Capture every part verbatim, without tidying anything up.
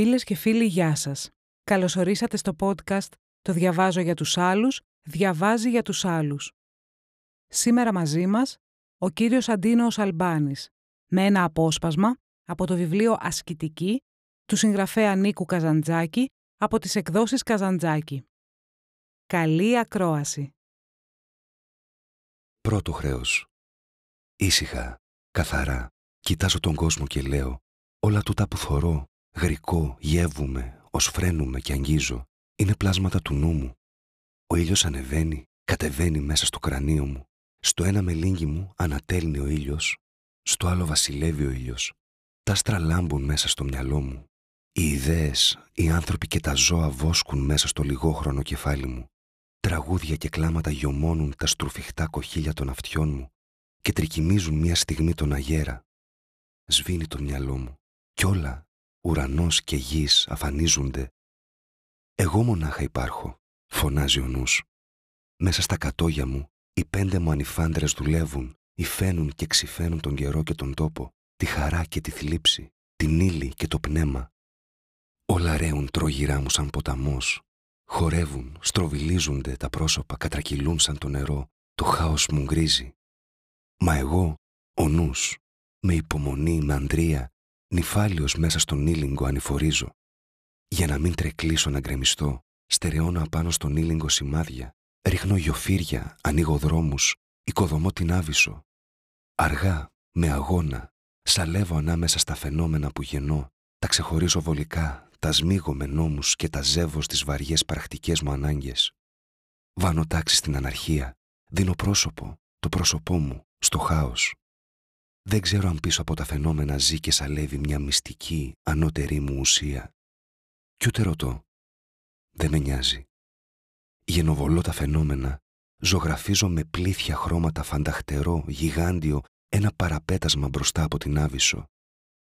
Φίλες και φίλοι, γεια σας. Καλωσορίσατε στο podcast «Το διαβάζω για τους άλλους, διαβάζει για τους άλλους». Σήμερα μαζί μας, ο κύριος Αντίνοος Αλμπάνης, με ένα απόσπασμα από το βιβλίο «Ασκητική» του συγγραφέα Νίκου Καζαντζάκη από τις εκδόσεις Καζαντζάκη. Καλή ακρόαση. Πρώτο χρέος. Ήσυχα, καθαρά, κοιτάζω τον κόσμο και λέω όλα τούτα που θωρώ. Γρικό, γεύουμε, ως φρένουμε και αγγίζω, είναι πλάσματα του νου μου. Ο ήλιος ανεβαίνει, κατεβαίνει μέσα στο κρανίο μου. Στο ένα μελίγγι μου ανατέλνει ο ήλιος, στο άλλο βασιλεύει ο ήλιος. Τα άστρα λάμπουν μέσα στο μυαλό μου. Οι ιδέες, οι άνθρωποι και τα ζώα βόσκουν μέσα στο λιγόχρονο κεφάλι μου. Τραγούδια και κλάματα γιωμώνουν τα στρουφιχτά κοχύλια των αυτιών μου και τρικυμίζουν μια στιγμή τον αγέρα. Σβήνει το μυαλό μου κι όλα. Ουρανός και γης αφανίζονται. Εγώ μονάχα υπάρχω, φωνάζει ο νους. Μέσα στα κατόγια μου, οι πέντε μου ανηφάντρες δουλεύουν, υφαίνουν και ξυφαίνουν τον καιρό και τον τόπο, τη χαρά και τη θλίψη, την ύλη και το πνεύμα. Όλα ρέουν τρόγυρά μου σαν ποταμός. Χορεύουν, στροβιλίζονται τα πρόσωπα, κατρακυλούν σαν το νερό, το χάος μου γκρίζει. Μα εγώ, ο νους, με υπομονή, με αντρία, νυφάλιος μέσα στον ήλιγκο ανηφορίζω. Για να μην τρεκλήσω να γκρεμιστώ, στερεώνω απάνω στον ήλιγκο σημάδια, ρίχνω γιοφύρια, ανοίγω δρόμους, οικοδομώ την Άβυσσο. Αργά, με αγώνα, σαλεύω ανάμεσα στα φαινόμενα που γεννώ, τα ξεχωρίζω βολικά, τα σμίγω με νόμους και τα ζεύω στις βαριές πρακτικές μου ανάγκες. Βάνω τάξη στην αναρχία, δίνω πρόσωπο, το πρόσωπό μου, στο χάος. Δεν ξέρω αν πίσω από τα φαινόμενα ζει και σαλεύει μια μυστική, ανώτερη μου ουσία. Κι ούτε ρωτώ. Δεν με νοιάζει. Γενοβολώ τα φαινόμενα, ζωγραφίζω με πλήθια χρώματα φανταχτερό, γιγάντιο, ένα παραπέτασμα μπροστά από την Άβυσσο.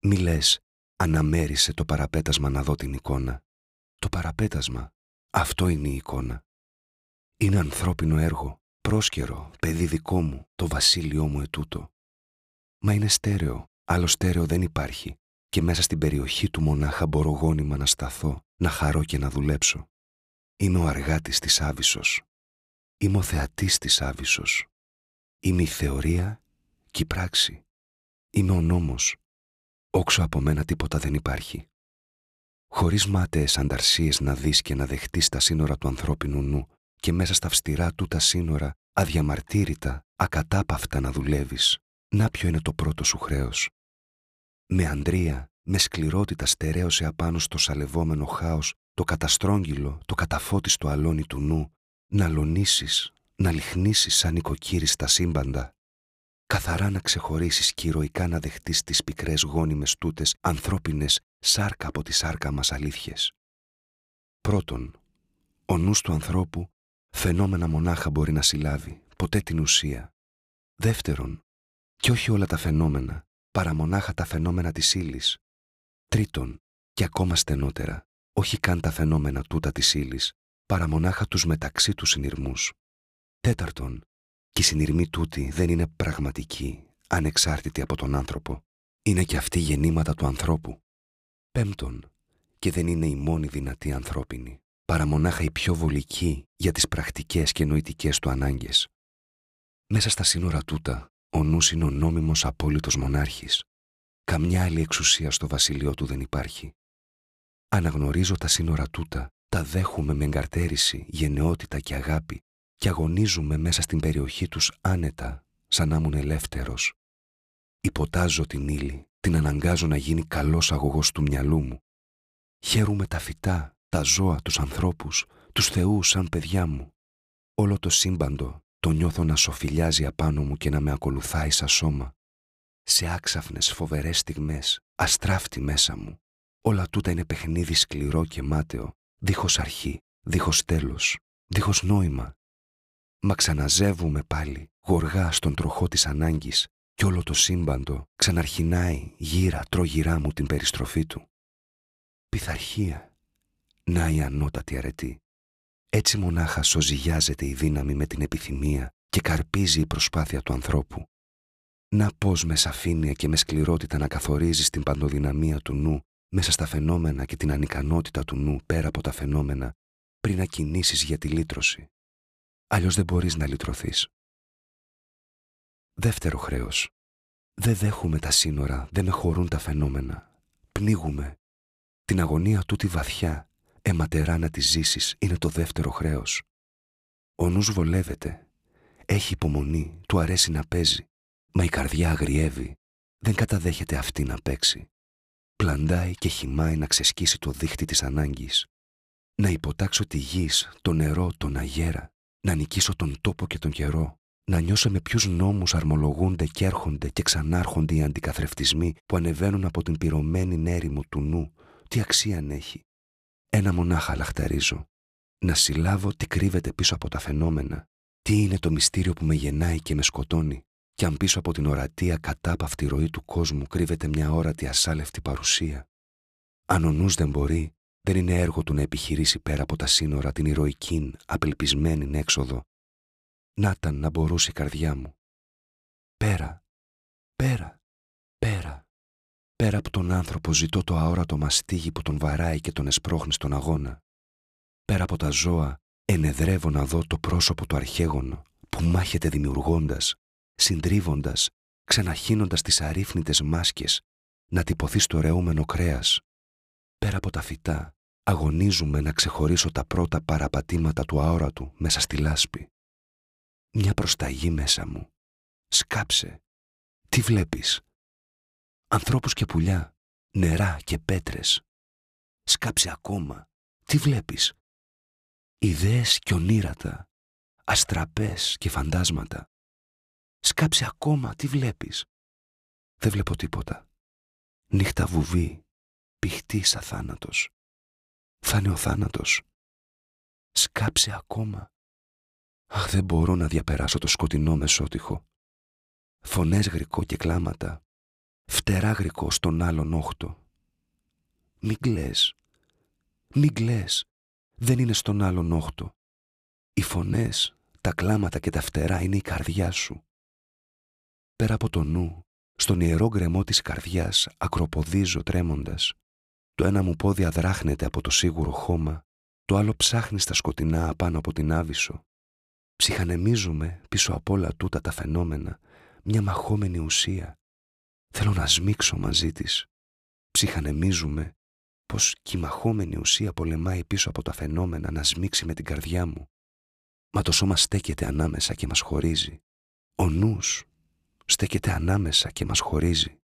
Μη λες, αναμέρισε το παραπέτασμα να δω την εικόνα. Το παραπέτασμα, αυτό είναι η εικόνα. Είναι ανθρώπινο έργο, πρόσκαιρο, παιδί δικό μου, το βασίλειό μου ετούτο. Μα είναι στέρεο, άλλο στέρεο δεν υπάρχει και μέσα στην περιοχή του μονάχα μπορώ γόνιμα να σταθώ, να χαρώ και να δουλέψω. Είμαι ο αργάτης της Άβυσσος. Είμαι ο θεατής της Άβυσσος. Είμαι η θεωρία και η πράξη. Είμαι ο νόμος. Όξω από μένα τίποτα δεν υπάρχει. Χωρίς μάταιες ανταρσίες να δεις και να δεχτείς τα σύνορα του ανθρώπινου νου και μέσα στα αυστηρά τούτα σύνορα, αδιαμαρτύρητα, ακατάπαυτα να δουλεύεις. Να ποιο είναι το πρώτο σου χρέος. Με αντρία, με σκληρότητα στερέωσε απάνω στο σαλευόμενο χάος το καταστρόγγυλο, το καταφώτιστο αλώνι του νου, να λονίσεις, να λιχνίσεις σαν οικοκύρης τα σύμπαντα. Καθαρά να ξεχωρίσεις και ηρωικά να δεχτείς τις πικρές γόνιμες τούτες ανθρώπινες σάρκα από τη σάρκα μας αλήθειες. Πρώτον, ο νους του ανθρώπου φαινόμενα μονάχα μπορεί να συλλάβει, ποτέ την ουσία. Δεύτερον, κι όχι όλα τα φαινόμενα, παρά μονάχα τα φαινόμενα της ύλης. Τρίτον, και ακόμα στενότερα, όχι καν τα φαινόμενα τούτα της ύλης, παρά μονάχα τους μεταξύ τους συνειρμούς. Τέταρτον, και οι συνειρμοί τούτοι δεν είναι πραγματικοί, ανεξάρτητοι από τον άνθρωπο. Είναι και αυτοί γεννήματα του ανθρώπου. Πέμπτον, και δεν είναι η μόνη δυνατή ανθρώπινη, παρά μονάχα η πιο βολική για τις πρακτικές και νοητικές του ανάγκες. Μέσα στα σύνορα τούτα, ο νους είναι ο νόμιμος απόλυτος μονάρχης. Καμιά άλλη εξουσία στο βασιλείο του δεν υπάρχει. Αναγνωρίζω τα σύνορα τούτα, τα δέχομαι με εγκαρτέρηση, γενναιότητα και αγάπη και αγωνίζομαι μέσα στην περιοχή τους άνετα, σαν να ήμουν ελεύθερος. Υποτάζω την ύλη, την αναγκάζω να γίνει καλός αγωγός του μυαλού μου. Χαίρομαι τα φυτά, τα ζώα, τους ανθρώπους, τους θεούς σαν παιδιά μου. Όλο το σύμπαντο, το νιώθω να σοφιλιάζει απάνω μου και να με ακολουθάει σαν σώμα. Σε άξαφνες φοβερές στιγμές, αστράφτη μέσα μου. Όλα τούτα είναι παιχνίδι σκληρό και μάταιο, δίχως αρχή, δίχως τέλος, δίχως νόημα. Μα ξαναζεύουμε πάλι, γοργά στον τροχό της ανάγκης κι όλο το σύμπαντο ξαναρχινάει γύρα τρόγυρά μου την περιστροφή του. Πειθαρχία, να η ανώτατη αρετή. Έτσι μονάχα σοζυγιάζεται η δύναμη με την επιθυμία και καρπίζει η προσπάθεια του ανθρώπου. Να πώς με σαφήνεια και με σκληρότητα να καθορίζεις την παντοδυναμία του νου μέσα στα φαινόμενα και την ανικανότητα του νου πέρα από τα φαινόμενα πριν να κινήσεις για τη λύτρωση. Αλλιώς δεν μπορείς να λυτρωθείς. Δεύτερο χρέος. Δεν δέχουμε τα σύνορα, δεν με χωρούν τα φαινόμενα. Πνίγουμε. Την αγωνία τούτη βαθιά, αιματερά να τη ζήσεις, είναι το δεύτερο χρέος. Ο νους βολεύεται. Έχει υπομονή, του αρέσει να παίζει. Μα η καρδιά αγριεύει. Δεν καταδέχεται αυτή να παίξει. Πλαντάει και χυμάει να ξεσκίσει το δίχτυ της ανάγκης. Να υποτάξω τη γης, το νερό, τον αγέρα. Να νικήσω τον τόπο και τον καιρό. Να νιώσω με ποιους νόμους αρμολογούνται και έρχονται και ξανάρχονται οι αντικαθρεφτισμοί που ανεβαίνουν από την πυρωμένη έρημο του νου. Τι αξίαν έχει. Ένα μονάχα λαχταρίζω. Να συλλάβω τι κρύβεται πίσω από τα φαινόμενα. Τι είναι το μυστήριο που με γεννάει και με σκοτώνει. Κι αν πίσω από την ορατία κατάπαυτη ροή του κόσμου κρύβεται μια όρατη ασάλευτη παρουσία. Αν ο νους δεν μπορεί, δεν είναι έργο του να επιχειρήσει πέρα από τα σύνορα την ηρωική, απελπισμένη έξοδο. Νάταν να μπορούσε η καρδιά μου. Πέρα, πέρα, πέρα. Πέρα από τον άνθρωπο ζητώ το αόρατο μαστίγι που τον βαράει και τον εσπρώχνει στον αγώνα. Πέρα από τα ζώα ενεδρεύω να δω το πρόσωπο του αρχαίγωνο που μάχεται δημιουργώντας, συντρίβοντας, ξαναχύνοντας τις αρρύφνητες μάσκες, να τυπωθεί στο ρεούμενο κρέας. Πέρα από τα φυτά αγωνίζουμε να ξεχωρίσω τα πρώτα παραπατήματα του αόρατου μέσα στη λάσπη. Μια προσταγή μέσα μου. Σκάψε. Τι βλέπεις? Ανθρώπους και πουλιά, νερά και πέτρες. Σκάψε ακόμα. Τι βλέπεις? Ιδέες και ονείρατα, αστραπές και φαντάσματα. Σκάψε ακόμα. Τι βλέπεις? Δεν βλέπω τίποτα. Νύχτα βουβή, πηχτή σαν θάνατος. Θα είναι ο θάνατος. Σκάψε ακόμα. Αχ, δεν μπορώ να διαπεράσω το σκοτεινό μεσότυχο. Φωνές γρικό και κλάματα. Φτερά γρικό στον άλλον όχτο. Μην κλαις. Μην κλαις. Δεν είναι στον άλλον όχτο. Οι φωνές, τα κλάματα και τα φτερά είναι η καρδιά σου. Πέρα από το νου, στον ιερό γκρεμό της καρδιάς, ακροποδίζω τρέμοντας. Το ένα μου πόδι αδράχνεται από το σίγουρο χώμα, το άλλο ψάχνει στα σκοτεινά απάνω από την άβυσσο. Ψυχανεμίζουμε πίσω από όλα τούτα τα φαινόμενα μια μαχόμενη ουσία. Θέλω να σμίξω μαζί της. Ψυχανεμίζουμε πως κι η μαχόμενη ουσία πολεμάει πίσω από τα φαινόμενα να σμίξει με την καρδιά μου. Μα το σώμα στέκεται ανάμεσα και μας χωρίζει. Ο νους στέκεται ανάμεσα και μας χωρίζει.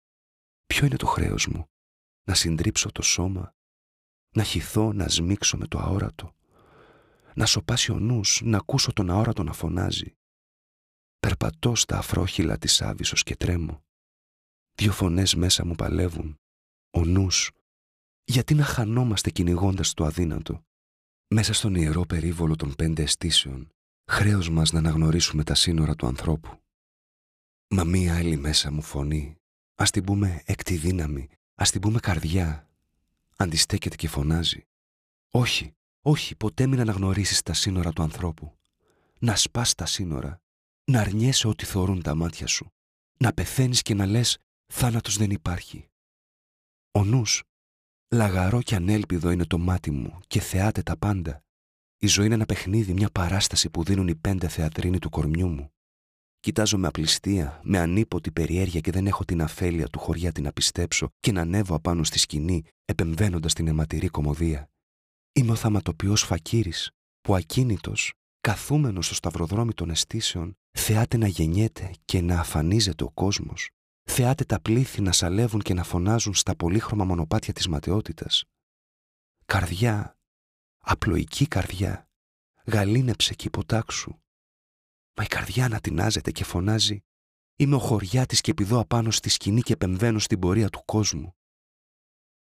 Ποιο είναι το χρέος μου? Να συντρίψω το σώμα, να χυθώ, να σμίξω με το αόρατο. Να σωπάσει ο νους, να ακούσω τον αόρατο να φωνάζει. Περπατώ στα αφρόχυλα της άβυσσος και τρέμω. Δύο φωνές μέσα μου παλεύουν. Ο νους. Γιατί να χανόμαστε κυνηγώντας το αδύνατο? Μέσα στον ιερό περίβολο των πέντε αισθήσεων, χρέος μας να αναγνωρίσουμε τα σύνορα του ανθρώπου. Μα μία άλλη μέσα μου φωνή. Ας την πούμε έκτη δύναμη, ας την πούμε καρδιά. Αντιστέκεται και φωνάζει. Όχι. Όχι, ποτέ μην αναγνωρίσεις τα σύνορα του ανθρώπου. Να σπάς τα σύνορα. Να αρνιέσαι ό,τι θωρούν τα μάτια σου. Να πεθαίνεις και να λες «θάνατος δεν υπάρχει». Ο νους, λαγαρό και ανέλπιδο είναι το μάτι μου και θεάται τα πάντα. Η ζωή είναι ένα παιχνίδι, μια παράσταση που δίνουν οι πέντε θεατρίνοι του κορμιού μου. Κοιτάζω με απληστία, με ανίποτη περιέργεια και δεν έχω την αφέλεια του χωριάτη να πιστέψω και να ανέβω απάνω στη σκηνή επεμβαίνοντας την αιματηρή κωμωδία. Είμαι ο θαματοποιός φακύρης, που ακίνητος, καθούμενος στο σταυροδρόμι των αισθήσεων, θεάται να γεννιέται και να αφανίζεται ο κόσμος. Θεάται τα πλήθη να σαλεύουν και να φωνάζουν στα πολύχρωμα μονοπάτια της ματαιότητας. Καρδιά, απλοϊκή καρδιά, γαλήνεψε κι υποτάξου. Μα η καρδιά ανατινάζεται και φωνάζει «Είμαι ο χωριάτης και πηδώ απάνω στη σκηνή και επεμβαίνω στην πορεία του κόσμου».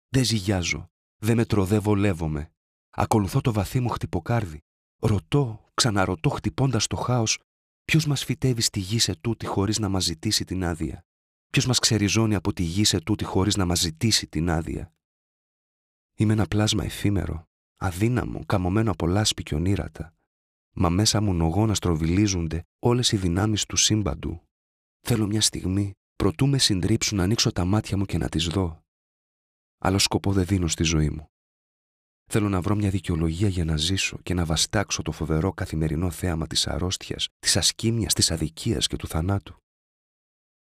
Δεν ζυγιάζω, δεν μετρώ, δεν βολεύομαι. Ακολουθώ το βαθύ μου χτυποκάρδι. Ρωτώ, ξαναρωτώ χτυπώντας το χάος, ποιος μας φυτεύει στη γη σε τούτη χωρίς να μας ζητήσει την άδεια. Ποιος μας ξεριζώνει από τη γη σε τούτη χωρίς να μας ζητήσει την άδεια. Είμαι ένα πλάσμα εφήμερο, αδύναμο, καμωμένο από λάσπη και ονείρατα. Μα μέσα μου νογόνα στροβιλίζονται όλες οι δυνάμεις του σύμπαντου. Θέλω μια στιγμή, προτού με συντρίψουν, να ανοίξω τα μάτια μου και να τις δω. άλλο σκοπό δεν δίνω στη ζωή μου. Θέλω να βρω μια δικαιολογία για να ζήσω και να βαστάξω το φοβερό καθημερινό θέαμα της αρρώστιας, της ασκήμιας, της αδικίας και του θανάτου.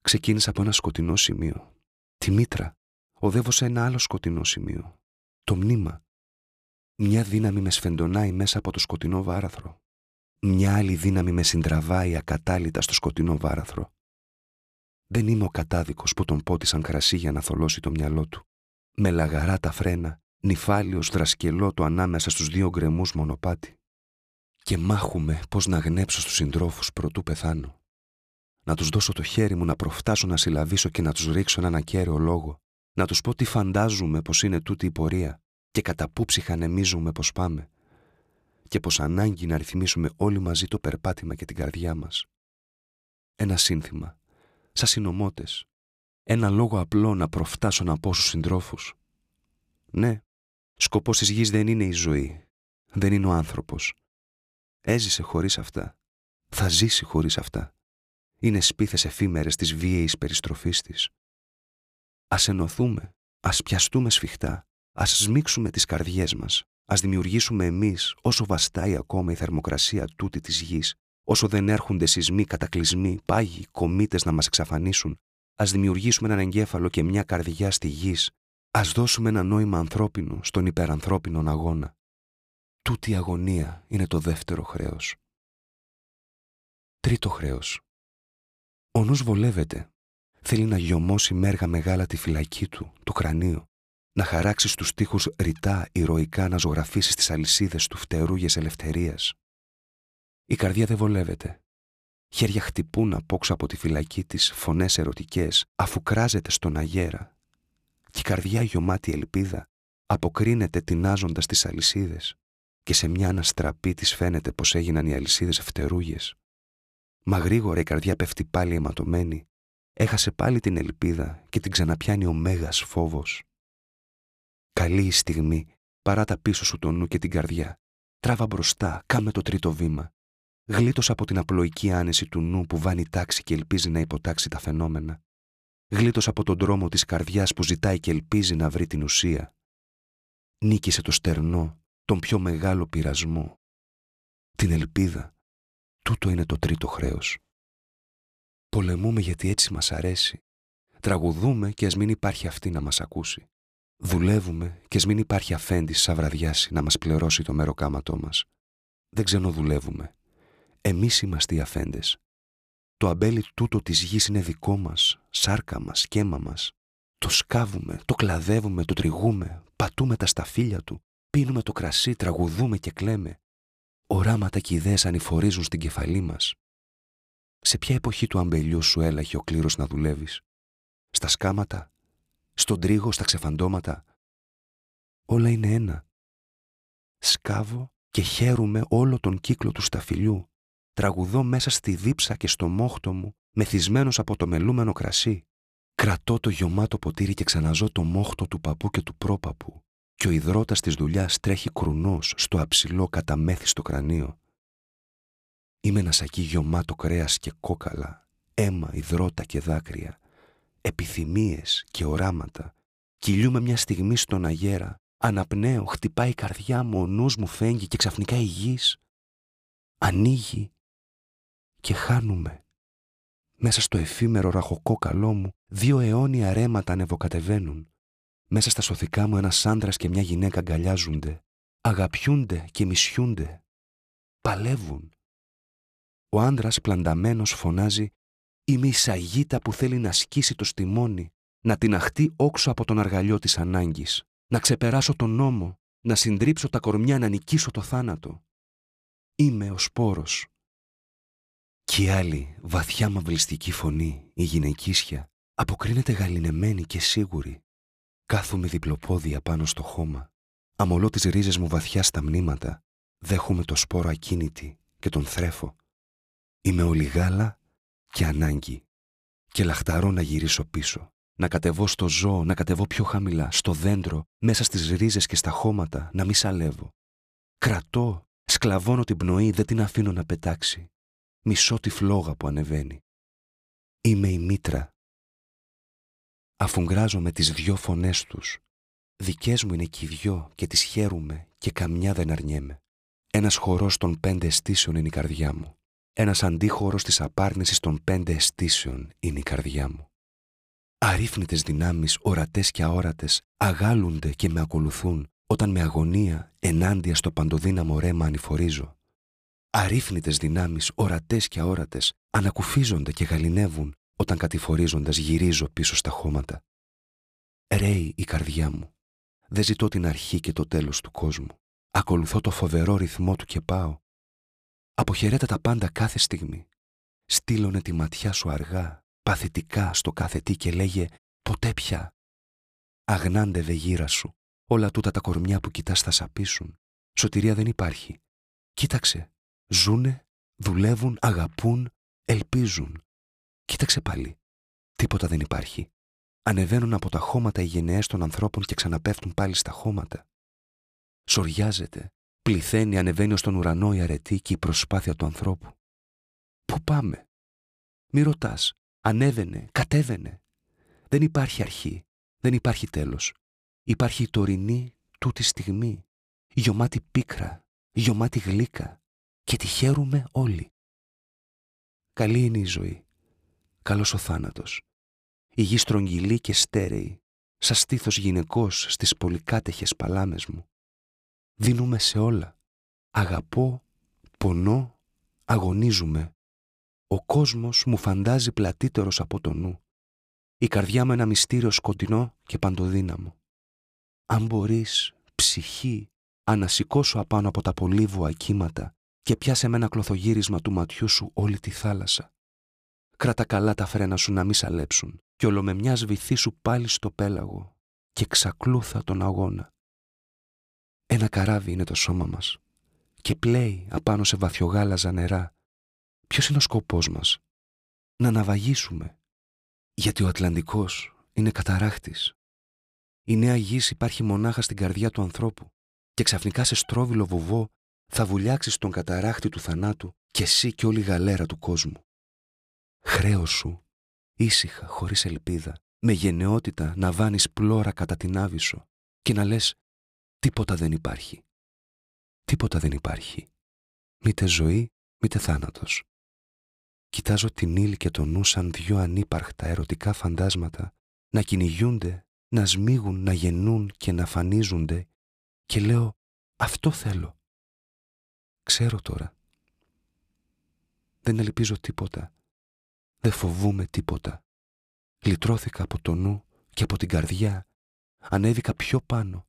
Ξεκίνησα από ένα σκοτεινό σημείο. Τη μήτρα. Οδεύω σε ένα άλλο σκοτεινό σημείο. Το μνήμα. Μια δύναμη με σφεντονάει μέσα από το σκοτεινό βάραθρο. Μια άλλη δύναμη με συντραβάει ακατάλητα στο σκοτεινό βάραθρο. Δεν είμαι ο κατάδικος που τον πότισαν κρασί για να θολώσει το μυαλό του. Με λαγαρά τα φρένα, νυφάλιος δρασκελό το ανάμεσα στους δύο γκρεμούς μονοπάτι. Και μάχουμε πώς να γνέψω στους συντρόφους προτού πεθάνω. Να τους δώσω το χέρι μου, να προφτάσω να συλλαβήσω και να τους ρίξω έναν ακέραιο λόγο. Να τους πω τι φαντάζουμε πως είναι τούτη η πορεία και κατά πού ψυχανεμίζουμε πως πάμε. Και πως ανάγκη να ρυθμίσουμε όλοι μαζί το περπάτημα και την καρδιά μας. Ένα σύνθημα, σαν συνωμότες. Ένα λόγο απλό να προφτάσω να πω στους συντρόφους. Ναι, σκοπός της γης δεν είναι η ζωή. Δεν είναι ο άνθρωπος. Έζησε χωρίς αυτά. Θα ζήσει χωρίς αυτά. Είναι σπίθες εφήμερες της βίαιης περιστροφής της. Ας ενωθούμε, ας πιαστούμε σφιχτά, ας σμίξουμε τις καρδιές μας, ας δημιουργήσουμε εμείς όσο βαστάει ακόμα η θερμοκρασία τούτη της γης, όσο δεν έρχονται σεισμοί, κατακλυσμοί, πάγοι, κομήτες να μας εξαφανίσουν, ας δημιουργήσουμε έναν εγκέφαλο και μια καρδιά στη γης, ας δώσουμε ένα νόημα ανθρώπινο στον υπερανθρώπινον αγώνα. Τούτη η αγωνία είναι το δεύτερο χρέος. Τρίτο χρέος. Ο νους βολεύεται. Θέλει να γιωμώσει μέργα μεγάλα τη φυλακή του, το κρανίο, να χαράξει στους τοίχους ρητά, ηρωικά, να ζωγραφίσει στις αλυσίδες του φτερούγες ελευθερίας. Η καρδιά δεν βολεύεται. Χέρια χτυπούν απόξω από τη φυλακή της φωνές ερωτικές, αφού κράζεται στον αγέρα. Και η καρδιά γεμάτη ελπίδα αποκρίνεται τινάζοντας τις αλυσίδες και σε μια αναστραπή της φαίνεται πως έγιναν οι αλυσίδες φτερούγες. Μα γρήγορα η καρδιά πέφτει πάλι αιματωμένη. Έχασε πάλι την ελπίδα και την ξαναπιάνει ο μέγας φόβος. Καλή η στιγμή, παρά τα πίσω σου το νου και την καρδιά. Τράβα μπροστά, κάμε το τρίτο βήμα. Γλίτωσα από την απλοϊκή άνεση του νου που βάνει τάξη και ελπίζει να υποτάξει τα φαινόμενα. Γλίτωσα από τον δρόμο της καρδιάς που ζητάει και ελπίζει να βρει την ουσία. Νίκησε το στερνό, τον πιο μεγάλο πειρασμό. Την ελπίδα. Τούτο είναι το τρίτο χρέος. Πολεμούμε γιατί έτσι μας αρέσει. Τραγουδούμε και ας μην υπάρχει αυτή να μας ακούσει. Δουλεύουμε και ας μην υπάρχει αφέντης σαν βραδιάση να μας πληρώσει το μεροκάματό μας. Δεν ξενοδουλεύουμε. Εμείς είμαστε οι αφέντες. Το αμπέλι τούτο της γης είναι δικό μας, σάρκα μας, σκέμα μας. Το σκάβουμε, το κλαδεύουμε, το τριγούμε, πατούμε τα σταφύλια του, πίνουμε το κρασί, τραγουδούμε και κλαίμε. Οράματα και ιδέες ανηφορίζουν στην κεφαλή μας. Σε ποια εποχή του αμπελιού σου έλαχε ο κλήρος να δουλεύεις? Στα σκάματα? Στον τρίγο, στα ξεφαντώματα? Όλα είναι ένα. Σκάβω και χαίρομαι όλο τον κύκλο του σταφυλιού. Τραγουδώ μέσα στη δίψα και στο μόχτο μου, μεθυσμένος από το μελούμενο κρασί. Κρατώ το γιωμάτο ποτήρι και ξαναζώ το μόχτο του παππού και του πρόπαππου. Και ο ιδρώτας της δουλειάς τρέχει κρουνός στο αψηλό καταμέθιστο κρανίο. Είμαι ένα σακί γιωμάτο κρέας και κόκαλα, αίμα, ιδρώτα και δάκρυα, επιθυμίες και οράματα. Κυλιούμαι μια στιγμή στον αγέρα, αναπνέω, χτυπάει η καρδιά μου, ο νους μου φέγγει και ξαφνικά η γης ανοίγει και χάνουμε. Μέσα στο εφήμερο ραχοκόκαλό μου, δύο αιώνια ρέματα ανεβοκατεβαίνουν. Μέσα στα σωθικά μου ένας άντρας και μια γυναίκα αγκαλιάζονται, αγαπιούνται και μισιούνται, παλεύουν. Ο άντρας πλανταμένος φωνάζει «Είμαι η σαγίτα που θέλει να σκίσει το στιμόνι, να την αχτεί όξω από τον αργαλιό της ανάγκης, να ξεπεράσω τον νόμο, να συντρίψω τα κορμιά, να νικήσω το θάνατο. Είμαι ο σπόρος». Κι η άλλη βαθιά μαυλιστική φωνή, η γυναικίσια, αποκρίνεται γαληνεμένη και σίγουρη. Κάθομαι διπλοπόδια πάνω στο χώμα, αμολώ τις ρίζες μου βαθιά στα μνήματα, δέχομαι το σπόρο ακίνητη και τον θρέφω. Είμαι όλη γάλα και ανάγκη. Και λαχταρώ να γυρίσω πίσω. Να κατεβώ στο ζώο, να κατεβώ πιο χαμηλά, στο δέντρο, μέσα στις ρίζες και στα χώματα, να μη σαλεύω. Κρατώ, σκλαβώνω την πνοή, δεν την αφήνω να πετάξει. Μισώ τη φλόγα που ανεβαίνει. Είμαι η μήτρα. Αφουγκράζομαι τις δυο φωνές τους. Δικές μου είναι και οι δυο και τις χαίρομαι και καμιά δεν αρνιέμαι. Ένας χορός των πέντε αισθήσεων είναι η καρδιά μου. Ένας αντίχορος της απάρνησης των πέντε αισθήσεων είναι η καρδιά μου. Αρρύθμιτες δυνάμεις, ορατές και αόρατες, αγάλουνται και με ακολουθούν όταν με αγωνία ενάντια στο παντοδύναμο ρέμα ανηφορίζω. Αρρύθμιτες δυνάμεις, ορατές και αόρατες, ανακουφίζονται και γαληνεύουν όταν κατηφορίζοντας γυρίζω πίσω στα χώματα. Ρέει η καρδιά μου. Δεν ζητώ την αρχή και το τέλος του κόσμου. Ακολουθώ το φοβερό ρυθμό του και πάω. Αποχαιρέτα τα πάντα κάθε στιγμή. Στείλωνε τη ματιά σου αργά, παθητικά στο κάθε τι και λέγε «Ποτέ πια». Αγνάντε δε γύρα σου, όλα τούτα τα κορμιά που κοιτάς θα σαπίσουν. Σωτηρία δεν υπάρχει. Κοίταξε, ζούνε, δουλεύουν, αγαπούν, ελπίζουν. Κοίταξε πάλι. Τίποτα δεν υπάρχει. Ανεβαίνουν από τα χώματα οι γενναίες των ανθρώπων και ξαναπέφτουν πάλι στα χώματα. Σοριάζεται, πληθαίνει, ανεβαίνει ως τον ουρανό η αρετή και η προσπάθεια του ανθρώπου. Πού πάμε? Μη ρωτάς. Ανέβαινε, κατέβαινε. Δεν υπάρχει αρχή, δεν υπάρχει τέλος. Υπάρχει η τωρινή τούτη στιγμή, γεμάτη πίκρα, γεμάτη γλύκα και τη χαίρουμε όλοι. Καλή είναι η ζωή, καλός ο θάνατος. Η γη στρογγυλή και στέρεη, σαν στήθος γυναικός στις πολυκάτεχες παλάμες μου. Δίνουμε σε όλα. Αγαπώ, πονώ, αγωνίζουμε. Ο κόσμος μου φαντάζει πλατύτερος από το νου. Η καρδιά μου ένα μυστήριο σκοτεινό και παντοδύναμο. Αν μπορείς, ψυχή, ανασηκώσου απάνω από τα πολύβουα κύματα και πιάσε με ένα κλωθογύρισμα του ματιού σου όλη τη θάλασσα. Κράτα καλά τα φρένα σου να μη σαλέψουν κι όλο με μια σβηθή σου πάλι στο πέλαγο και ξακλούθα τον αγώνα. Ένα καράβι είναι το σώμα μας και πλέει απάνω σε βαθιογάλαζα νερά. Ποιος είναι ο σκοπός μας? Να αναβαγίσουμε. Γιατί ο Ατλαντικός είναι καταράχτης. Η νέα γης υπάρχει μονάχα στην καρδιά του ανθρώπου και ξαφνικά σε στρόβιλο βουβό θα βουλιάξεις τον καταράχτη του θανάτου και εσύ και όλη η γαλέρα του κόσμου. Χρέος σου, ήσυχα, χωρίς ελπίδα, με γενναιότητα να βάνεις πλώρα κατά την άβυσσο και να λες «Τίποτα δεν υπάρχει». Τίποτα δεν υπάρχει. Μήτε ζωή, μήτε θάνατος. Κοιτάζω την ύλη και το νου σαν δυο ανύπαρχτα ερωτικά φαντάσματα να κυνηγούνται, να σμίγουν, να γεννούν και να φανίζονται και λέω «Αυτό θέλω». Ξέρω τώρα. Δεν ελπίζω τίποτα. Δεν φοβούμαι τίποτα. Λυτρώθηκα από το νου και από την καρδιά. Ανέβηκα πιο πάνω.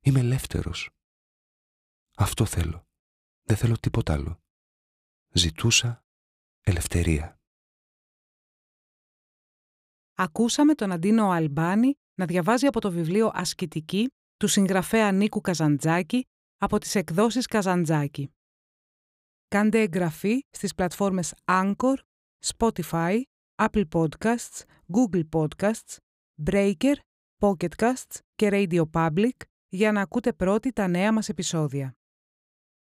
Είμαι ελεύθερος. Αυτό θέλω. Δεν θέλω τίποτα άλλο. Ζητούσα ελευθερία. Ακούσαμε τον Αντίνο Αλμπάνη να διαβάζει από το βιβλίο «Ασκητική» του συγγραφέα Νίκου Καζαντζάκη από τις εκδόσεις Καζαντζάκη. Κάντε εγγραφή στις πλατφόρμες Anchor, Spotify, Apple Podcasts, Google Podcasts, Breaker, Pocket Casts και Radio Public για να ακούτε πρώτοι τα νέα μας επεισόδια.